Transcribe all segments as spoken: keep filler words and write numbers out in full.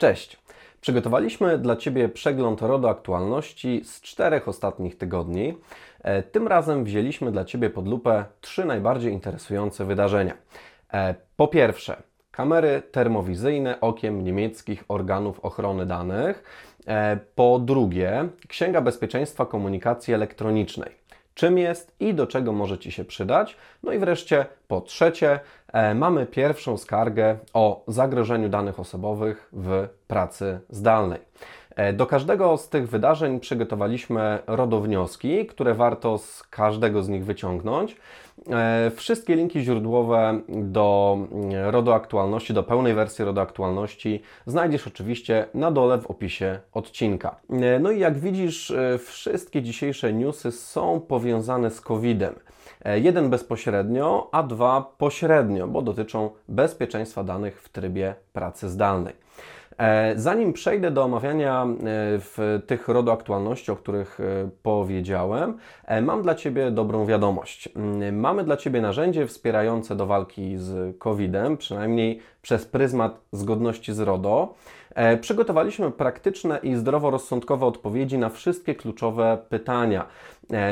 Cześć! Przygotowaliśmy dla Ciebie przegląd RODO aktualności z czterech ostatnich tygodni. Tym razem wzięliśmy dla Ciebie pod lupę trzy najbardziej interesujące wydarzenia. Po pierwsze, kamery termowizyjne okiem niemieckich organów ochrony danych. Po drugie, Księga Bezpieczeństwa Komunikacji Elektronicznej. Czym jest i do czego może Ci się przydać. No i wreszcie, po trzecie, e, mamy pierwszą skargę o zagrożeniu danych osobowych w pracy zdalnej. E, do każdego z tych wydarzeń przygotowaliśmy RODO wnioski, które warto z każdego z nich wyciągnąć. E, wszystkie linki źródłowe do RODO aktualności, do pełnej wersji RODO aktualności znajdziesz oczywiście na dole w opisie odcinka. E, no i jak widzisz, e, wszystkie dzisiejsze newsy są powiązane z kowidem. Jeden bezpośrednio, a dwa pośrednio, bo dotyczą bezpieczeństwa danych w trybie pracy zdalnej. Zanim przejdę do omawiania w tych RODO aktualności, o których powiedziałem, mam dla Ciebie dobrą wiadomość. Mamy dla Ciebie narzędzie wspierające do walki z kowidem, przynajmniej przez pryzmat zgodności z RODO. Przygotowaliśmy praktyczne i zdroworozsądkowe odpowiedzi na wszystkie kluczowe pytania.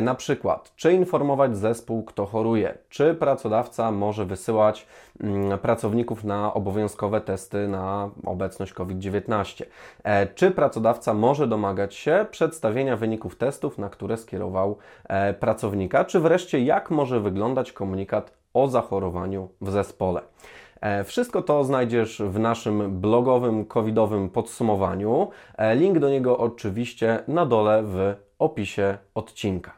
Na przykład, czy informować zespół, kto choruje? Czy pracodawca może wysyłać pracowników na obowiązkowe testy na obecność COVID dziewiętnaście? Czy pracodawca może domagać się przedstawienia wyników testów, na które skierował pracownika? Czy wreszcie, jak może wyglądać komunikat o zachorowaniu w zespole? Wszystko to znajdziesz w naszym blogowym, covidowym podsumowaniu. Link do niego oczywiście na dole w opisie odcinka.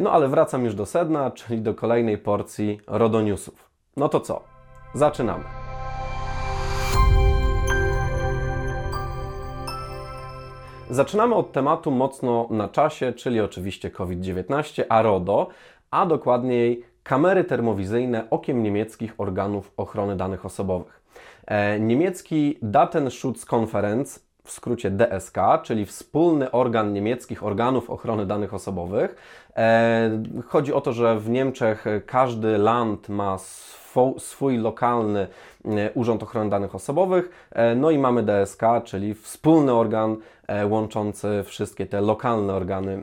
No ale wracam już do sedna, czyli do kolejnej porcji RODO newsów. No to co? Zaczynamy! Zaczynamy od tematu mocno na czasie, czyli oczywiście COVID dziewiętnaście, a RODO, a dokładniej kamery termowizyjne okiem niemieckich organów ochrony danych osobowych. E, niemiecki Datenschutzkonferenz, w skrócie D S K, czyli wspólny organ niemieckich organów ochrony danych osobowych. E, chodzi o to, że w Niemczech każdy land ma swój, swój lokalny Urząd Ochrony Danych Osobowych, e, no i mamy D S K, czyli wspólny organ e, łączący wszystkie te lokalne organy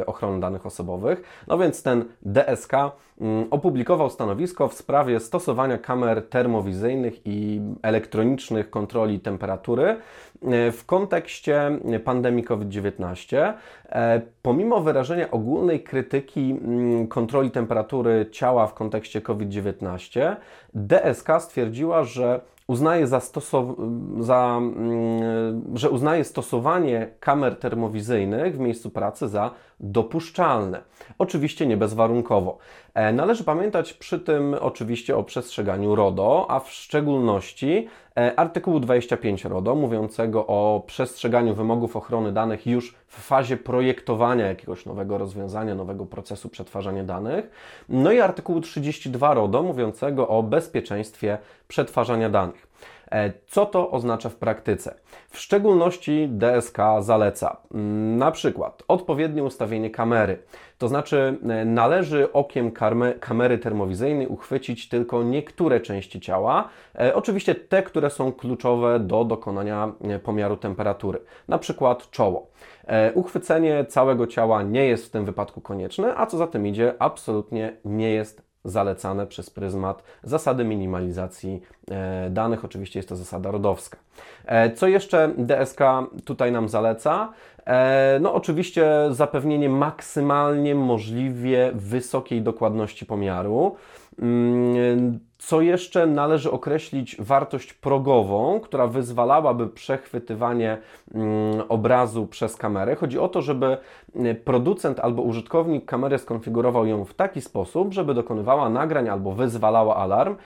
e, ochrony danych osobowych. No więc ten D S K opublikował stanowisko w sprawie stosowania kamer termowizyjnych i elektronicznych kontroli temperatury w kontekście pandemii COVID dziewiętnaście. Pomimo wyrażenia ogólnej krytyki kontroli temperatury ciała w kontekście COVID dziewiętnaście, D S K stwierdziła, że uznaje, za stosow... za, że uznaje stosowanie kamer termowizyjnych w miejscu pracy za dopuszczalne. Oczywiście nie bezwarunkowo. Należy pamiętać przy tym oczywiście o przestrzeganiu RODO, a w szczególności artykułu dwudziestego piątego RODO, mówiącego o przestrzeganiu wymogów ochrony danych już w fazie projektowania jakiegoś nowego rozwiązania, nowego procesu przetwarzania danych. No i artykułu trzydziestego drugiego RODO, mówiącego o bezpieczeństwie przetwarzania danych. Co to oznacza w praktyce? W szczególności D S K zaleca na przykład odpowiednie ustawienie kamery, to znaczy należy okiem kamery termowizyjnej uchwycić tylko niektóre części ciała, oczywiście te, które są kluczowe do dokonania pomiaru temperatury, na przykład czoło. Uchwycenie całego ciała nie jest w tym wypadku konieczne, a co za tym idzie, absolutnie nie jest zalecane przez pryzmat zasady minimalizacji e, danych. Oczywiście jest to zasada rodowska. E, co jeszcze D S K tutaj nam zaleca? E, no oczywiście zapewnienie maksymalnie możliwie wysokiej dokładności pomiaru. Mm, Co jeszcze należy określić wartość progową, która wyzwalałaby przechwytywanie obrazu przez kamerę. Chodzi o to, żeby producent albo użytkownik kamery skonfigurował ją w taki sposób, żeby dokonywała nagrań albo wyzwalała alarm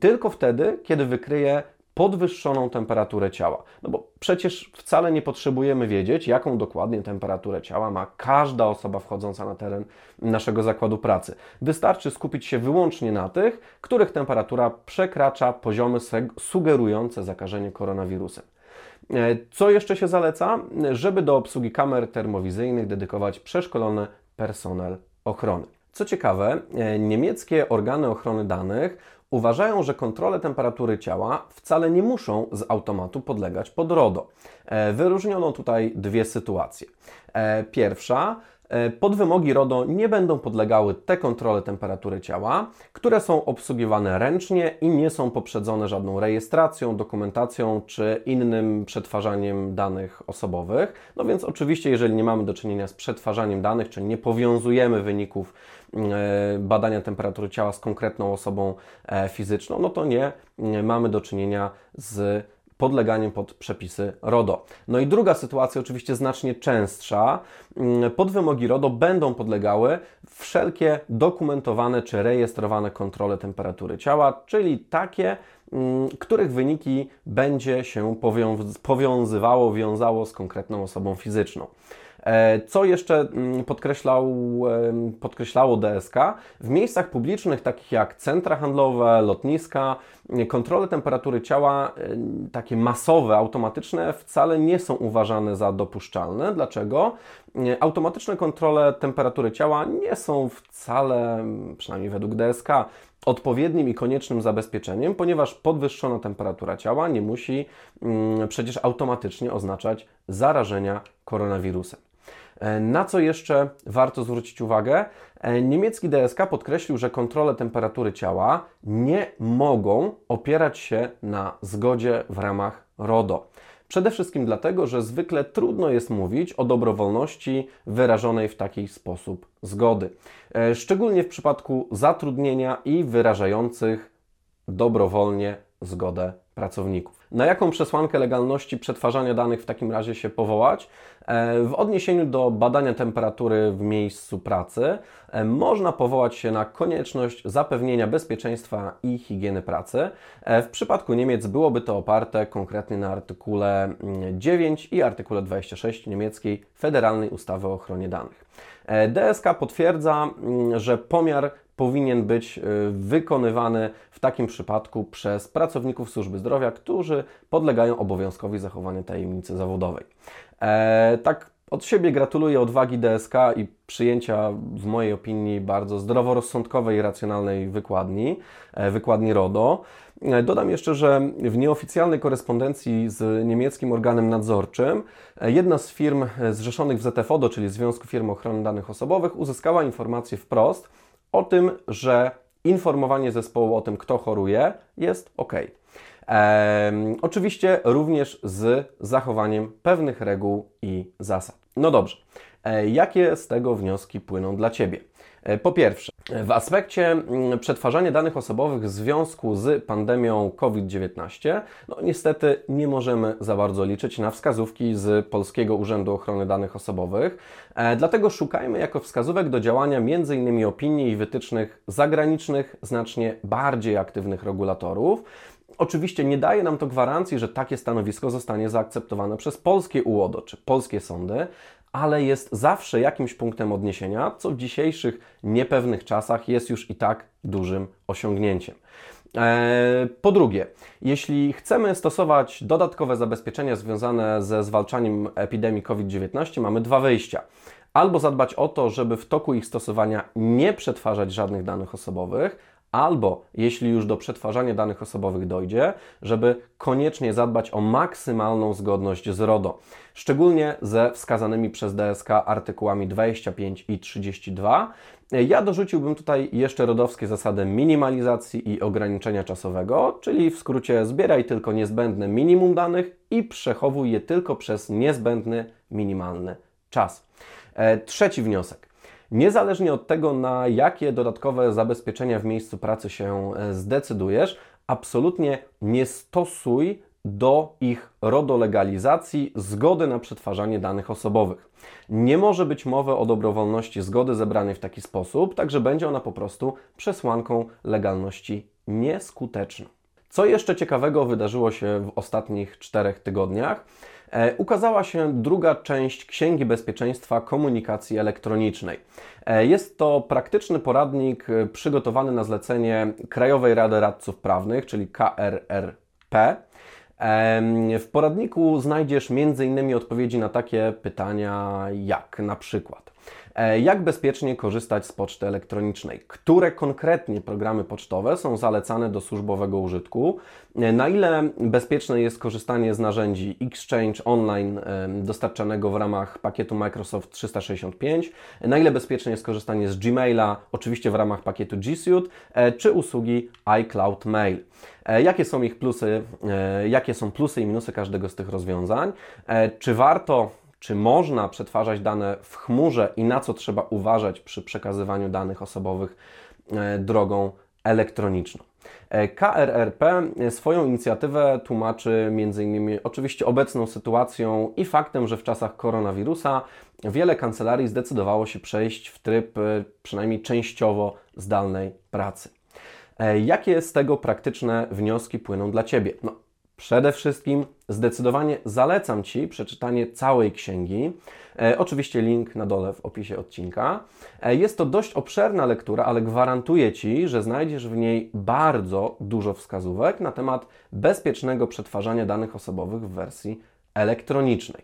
tylko wtedy, kiedy wykryje podwyższoną temperaturę ciała. No bo przecież wcale nie potrzebujemy wiedzieć, jaką dokładnie temperaturę ciała ma każda osoba wchodząca na teren naszego zakładu pracy. Wystarczy skupić się wyłącznie na tych, których temperatura przekracza poziomy sugerujące zakażenie koronawirusem. Co jeszcze się zaleca? Żeby do obsługi kamer termowizyjnych dedykować przeszkolony personel ochrony. Co ciekawe, niemieckie organy ochrony danych uważają, że kontrole temperatury ciała wcale nie muszą z automatu podlegać pod RODO. Wyróżniono tutaj dwie sytuacje. Pierwsza, pod wymogi RODO nie będą podlegały te kontrole temperatury ciała, które są obsługiwane ręcznie i nie są poprzedzone żadną rejestracją, dokumentacją czy innym przetwarzaniem danych osobowych. No więc oczywiście, jeżeli nie mamy do czynienia z przetwarzaniem danych, czyli nie powiązujemy wyników badania temperatury ciała z konkretną osobą fizyczną, no to nie mamy do czynienia z podleganiem pod przepisy RODO. No i druga sytuacja, oczywiście znacznie częstsza. Pod wymogi RODO będą podlegały wszelkie dokumentowane czy rejestrowane kontrole temperatury ciała, czyli takie, których wyniki będzie się powią- powiązywało, wiązało z konkretną osobą fizyczną. Co jeszcze podkreślał, podkreślało D S K? W miejscach publicznych, takich jak centra handlowe, lotniska, kontrole temperatury ciała, takie masowe, automatyczne, wcale nie są uważane za dopuszczalne. Dlaczego? Automatyczne kontrole temperatury ciała nie są wcale, przynajmniej według D S K, odpowiednim i koniecznym zabezpieczeniem, ponieważ podwyższona temperatura ciała nie musi mm, przecież automatycznie oznaczać zarażenia koronawirusem. Na co jeszcze warto zwrócić uwagę? Niemiecki D S K podkreślił, że kontrole temperatury ciała nie mogą opierać się na zgodzie w ramach RODO. Przede wszystkim dlatego, że zwykle trudno jest mówić o dobrowolności wyrażonej w taki sposób zgody. Szczególnie w przypadku zatrudnienia i wyrażających dobrowolnie zgodę pracowników. Na jaką przesłankę legalności przetwarzania danych w takim razie się powołać? W odniesieniu do badania temperatury w miejscu pracy można powołać się na konieczność zapewnienia bezpieczeństwa i higieny pracy. W przypadku Niemiec byłoby to oparte konkretnie na artykule dziewiątym i artykule dwudziestym szóstym niemieckiej Federalnej Ustawy o Ochronie Danych. D S K potwierdza, że pomiar powinien być wykonywany w takim przypadku przez pracowników służby zdrowia, którzy podlegają obowiązkowi zachowania tajemnicy zawodowej. Eee, tak od siebie gratuluję odwagi D S K i przyjęcia, w mojej opinii, bardzo zdroworozsądkowej i racjonalnej wykładni, wykładni RODO. Dodam jeszcze, że w nieoficjalnej korespondencji z niemieckim organem nadzorczym jedna z firm zrzeszonych w Z F O D O, czyli Związku Firm Ochrony Danych Osobowych, uzyskała informację wprost o tym, że informowanie zespołu o tym, kto choruje, jest ok. Eee, oczywiście również z zachowaniem pewnych reguł i zasad. No dobrze, eee, jakie z tego wnioski płyną dla Ciebie? Eee, po pierwsze, w aspekcie przetwarzania danych osobowych w związku z pandemią COVID dziewiętnaście, no niestety nie możemy za bardzo liczyć na wskazówki z Polskiego Urzędu Ochrony Danych Osobowych, e, dlatego szukajmy jako wskazówek do działania m.in. opinii i wytycznych zagranicznych, znacznie bardziej aktywnych regulatorów. Oczywiście nie daje nam to gwarancji, że takie stanowisko zostanie zaakceptowane przez polskie U O D O czy polskie sądy, ale jest zawsze jakimś punktem odniesienia, co w dzisiejszych niepewnych czasach jest już i tak dużym osiągnięciem. Po drugie, jeśli chcemy stosować dodatkowe zabezpieczenia związane ze zwalczaniem epidemii COVID dziewiętnaście, mamy dwa wyjścia. Albo zadbać o to, żeby w toku ich stosowania nie przetwarzać żadnych danych osobowych, albo, jeśli już do przetwarzania danych osobowych dojdzie, żeby koniecznie zadbać o maksymalną zgodność z RODO, szczególnie ze wskazanymi przez D S K artykułami dwudziestym piątym i trzydziestym drugim. Ja dorzuciłbym tutaj jeszcze rodowskie zasady minimalizacji i ograniczenia czasowego, czyli w skrócie zbieraj tylko niezbędne minimum danych i przechowuj je tylko przez niezbędny minimalny czas. Trzeci wniosek. Niezależnie od tego, na jakie dodatkowe zabezpieczenia w miejscu pracy się zdecydujesz, absolutnie nie stosuj do ich RODO-legalizacji zgody na przetwarzanie danych osobowych. Nie może być mowy o dobrowolności zgody zebranej w taki sposób, także będzie ona po prostu przesłanką legalności nieskuteczną. Co jeszcze ciekawego wydarzyło się w ostatnich czterech tygodniach? E, ukazała się druga część Księgi Bezpieczeństwa Komunikacji Elektronicznej. E, jest to praktyczny poradnik przygotowany na zlecenie Krajowej Rady Radców Prawnych, czyli K R R P. E, w poradniku znajdziesz m.in. odpowiedzi na takie pytania jak na przykład Jak bezpiecznie korzystać z poczty elektronicznej? Które konkretnie programy pocztowe są zalecane do służbowego użytku? Na ile bezpieczne jest korzystanie z narzędzi Exchange Online dostarczanego w ramach pakietu Microsoft trzysta sześćdziesiąt pięć? Na ile bezpieczne jest korzystanie z Gmaila, oczywiście w ramach pakietu G Suite, czy usługi iCloud Mail? Jakie są ich plusy, jakie są plusy i minusy każdego z tych rozwiązań? Czy warto... Czy można przetwarzać dane w chmurze i na co trzeba uważać przy przekazywaniu danych osobowych drogą elektroniczną? K R R P swoją inicjatywę tłumaczy między innymi oczywiście obecną sytuacją i faktem, że w czasach koronawirusa wiele kancelarii zdecydowało się przejść w tryb przynajmniej częściowo zdalnej pracy. Jakie z tego praktyczne wnioski płyną dla Ciebie? No, przede wszystkim zdecydowanie zalecam Ci przeczytanie całej księgi. E, oczywiście link na dole w opisie odcinka. E, jest to dość obszerna lektura, ale gwarantuję Ci, że znajdziesz w niej bardzo dużo wskazówek na temat bezpiecznego przetwarzania danych osobowych w wersji elektronicznej.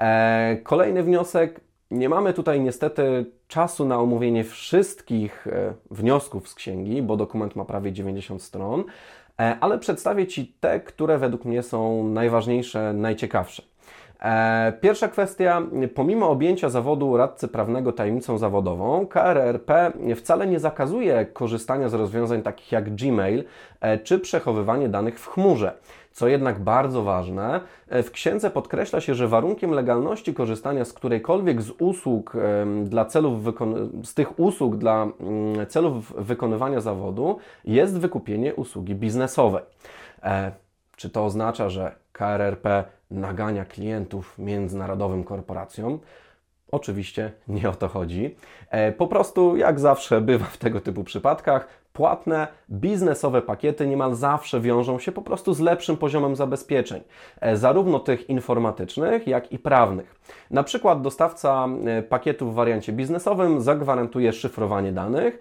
E, kolejny wniosek. Nie mamy tutaj niestety czasu na omówienie wszystkich e, wniosków z księgi, bo dokument ma prawie dziewięćdziesiąt stron. Ale przedstawię Ci te, które według mnie są najważniejsze, najciekawsze. Pierwsza kwestia, pomimo objęcia zawodu radcy prawnego tajemnicą zawodową, K R R P wcale nie zakazuje korzystania z rozwiązań takich jak Gmail czy przechowywanie danych w chmurze. Co jednak bardzo ważne, w księdze podkreśla się, że warunkiem legalności korzystania z którejkolwiek z usług dla celów wykon- z tych usług dla celów wykonywania zawodu jest wykupienie usługi biznesowej. E, czy to oznacza, że K R R P nagania klientów międzynarodowym korporacjom? Oczywiście nie o to chodzi. E, po prostu, jak zawsze bywa w tego typu przypadkach, płatne, biznesowe pakiety niemal zawsze wiążą się po prostu z lepszym poziomem zabezpieczeń, zarówno tych informatycznych, jak i prawnych. Na przykład dostawca pakietów w wariancie biznesowym zagwarantuje szyfrowanie danych,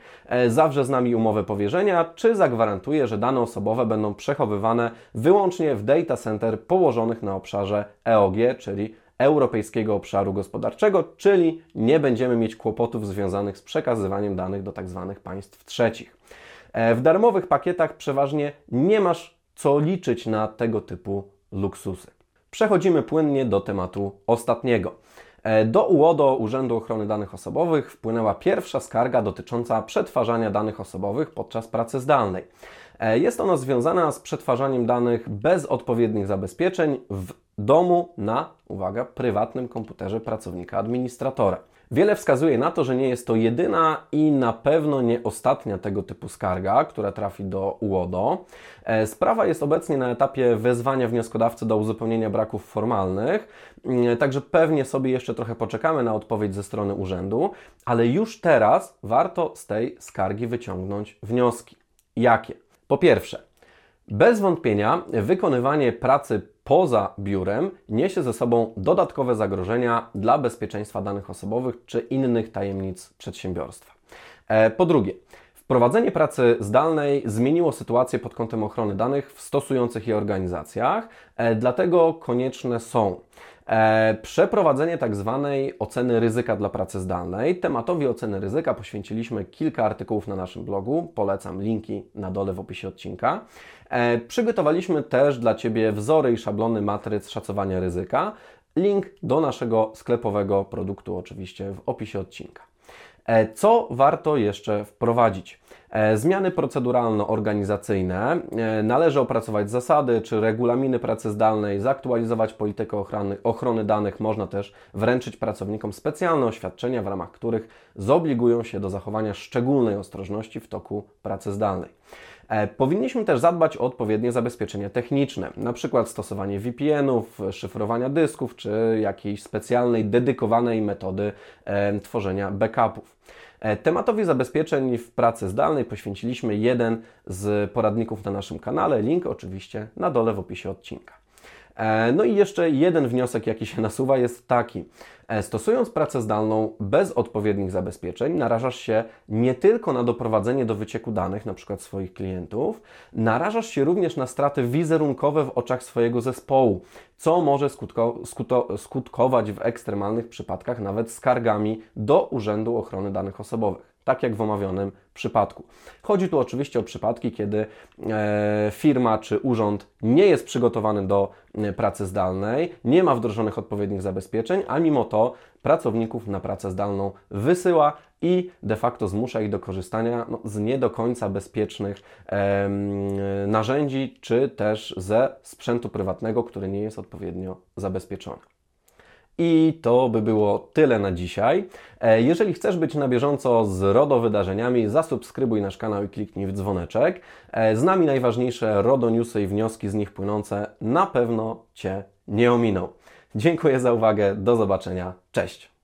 zawrze z nami umowę powierzenia, czy zagwarantuje, że dane osobowe będą przechowywane wyłącznie w data center położonych na obszarze E O G, czyli Europejskiego Obszaru Gospodarczego, czyli nie będziemy mieć kłopotów związanych z przekazywaniem danych do tzw. państw trzecich. W darmowych pakietach przeważnie nie masz co liczyć na tego typu luksusy. Przechodzimy płynnie do tematu ostatniego. Do U O D O, Urzędu Ochrony Danych Osobowych, wpłynęła pierwsza skarga dotycząca przetwarzania danych osobowych podczas pracy zdalnej. Jest ona związana z przetwarzaniem danych bez odpowiednich zabezpieczeń w domu na, uwaga, prywatnym komputerze pracownika administratora. Wiele wskazuje na to, że nie jest to jedyna i na pewno nie ostatnia tego typu skarga, która trafi do U O D O. Sprawa jest obecnie na etapie wezwania wnioskodawcy do uzupełnienia braków formalnych, także pewnie sobie jeszcze trochę poczekamy na odpowiedź ze strony urzędu, ale już teraz warto z tej skargi wyciągnąć wnioski. Jakie? Po pierwsze, bez wątpienia wykonywanie pracy poza biurem niesie ze sobą dodatkowe zagrożenia dla bezpieczeństwa danych osobowych czy innych tajemnic przedsiębiorstwa. Po drugie, wprowadzenie pracy zdalnej zmieniło sytuację pod kątem ochrony danych w stosujących je organizacjach, dlatego konieczne są przeprowadzenie tak zwanej oceny ryzyka dla pracy zdalnej. Tematowi oceny ryzyka poświęciliśmy kilka artykułów na naszym blogu. Polecam linki na dole w opisie odcinka. E, przygotowaliśmy też dla Ciebie wzory i szablony matryc szacowania ryzyka. Link do naszego sklepowego produktu oczywiście w opisie odcinka. E, co warto jeszcze wprowadzić? Zmiany proceduralno-organizacyjne. Należy opracować zasady czy regulaminy pracy zdalnej, zaktualizować politykę ochrony, ochrony danych. Można też wręczyć pracownikom specjalne oświadczenia, w ramach których zobligują się do zachowania szczególnej ostrożności w toku pracy zdalnej. Powinniśmy też zadbać o odpowiednie zabezpieczenia techniczne, na przykład stosowanie V P N ów, szyfrowania dysków czy jakiejś specjalnej, dedykowanej metody e, tworzenia backupów. Tematowi zabezpieczeń w pracy zdalnej poświęciliśmy jeden z poradników na naszym kanale. Link oczywiście na dole w opisie odcinka. No i jeszcze jeden wniosek, jaki się nasuwa, jest taki. Stosując pracę zdalną bez odpowiednich zabezpieczeń, narażasz się nie tylko na doprowadzenie do wycieku danych, na przykład swoich klientów, narażasz się również na straty wizerunkowe w oczach swojego zespołu, co może skutko, skuto, skutkować w ekstremalnych przypadkach nawet skargami do Urzędu Ochrony Danych Osobowych. Tak jak w omawianym przypadku. Chodzi tu oczywiście o przypadki, kiedy e, firma czy urząd nie jest przygotowany do e, pracy zdalnej, nie ma wdrożonych odpowiednich zabezpieczeń, a mimo to pracowników na pracę zdalną wysyła i de facto zmusza ich do korzystania no, z nie do końca bezpiecznych e, narzędzi, czy też ze sprzętu prywatnego, który nie jest odpowiednio zabezpieczony. I to by było tyle na dzisiaj. Jeżeli chcesz być na bieżąco z RODO wydarzeniami, zasubskrybuj nasz kanał i kliknij w dzwoneczek. Z nami najważniejsze RODO newsy i wnioski z nich płynące na pewno Cię nie ominą. Dziękuję za uwagę, do zobaczenia, cześć!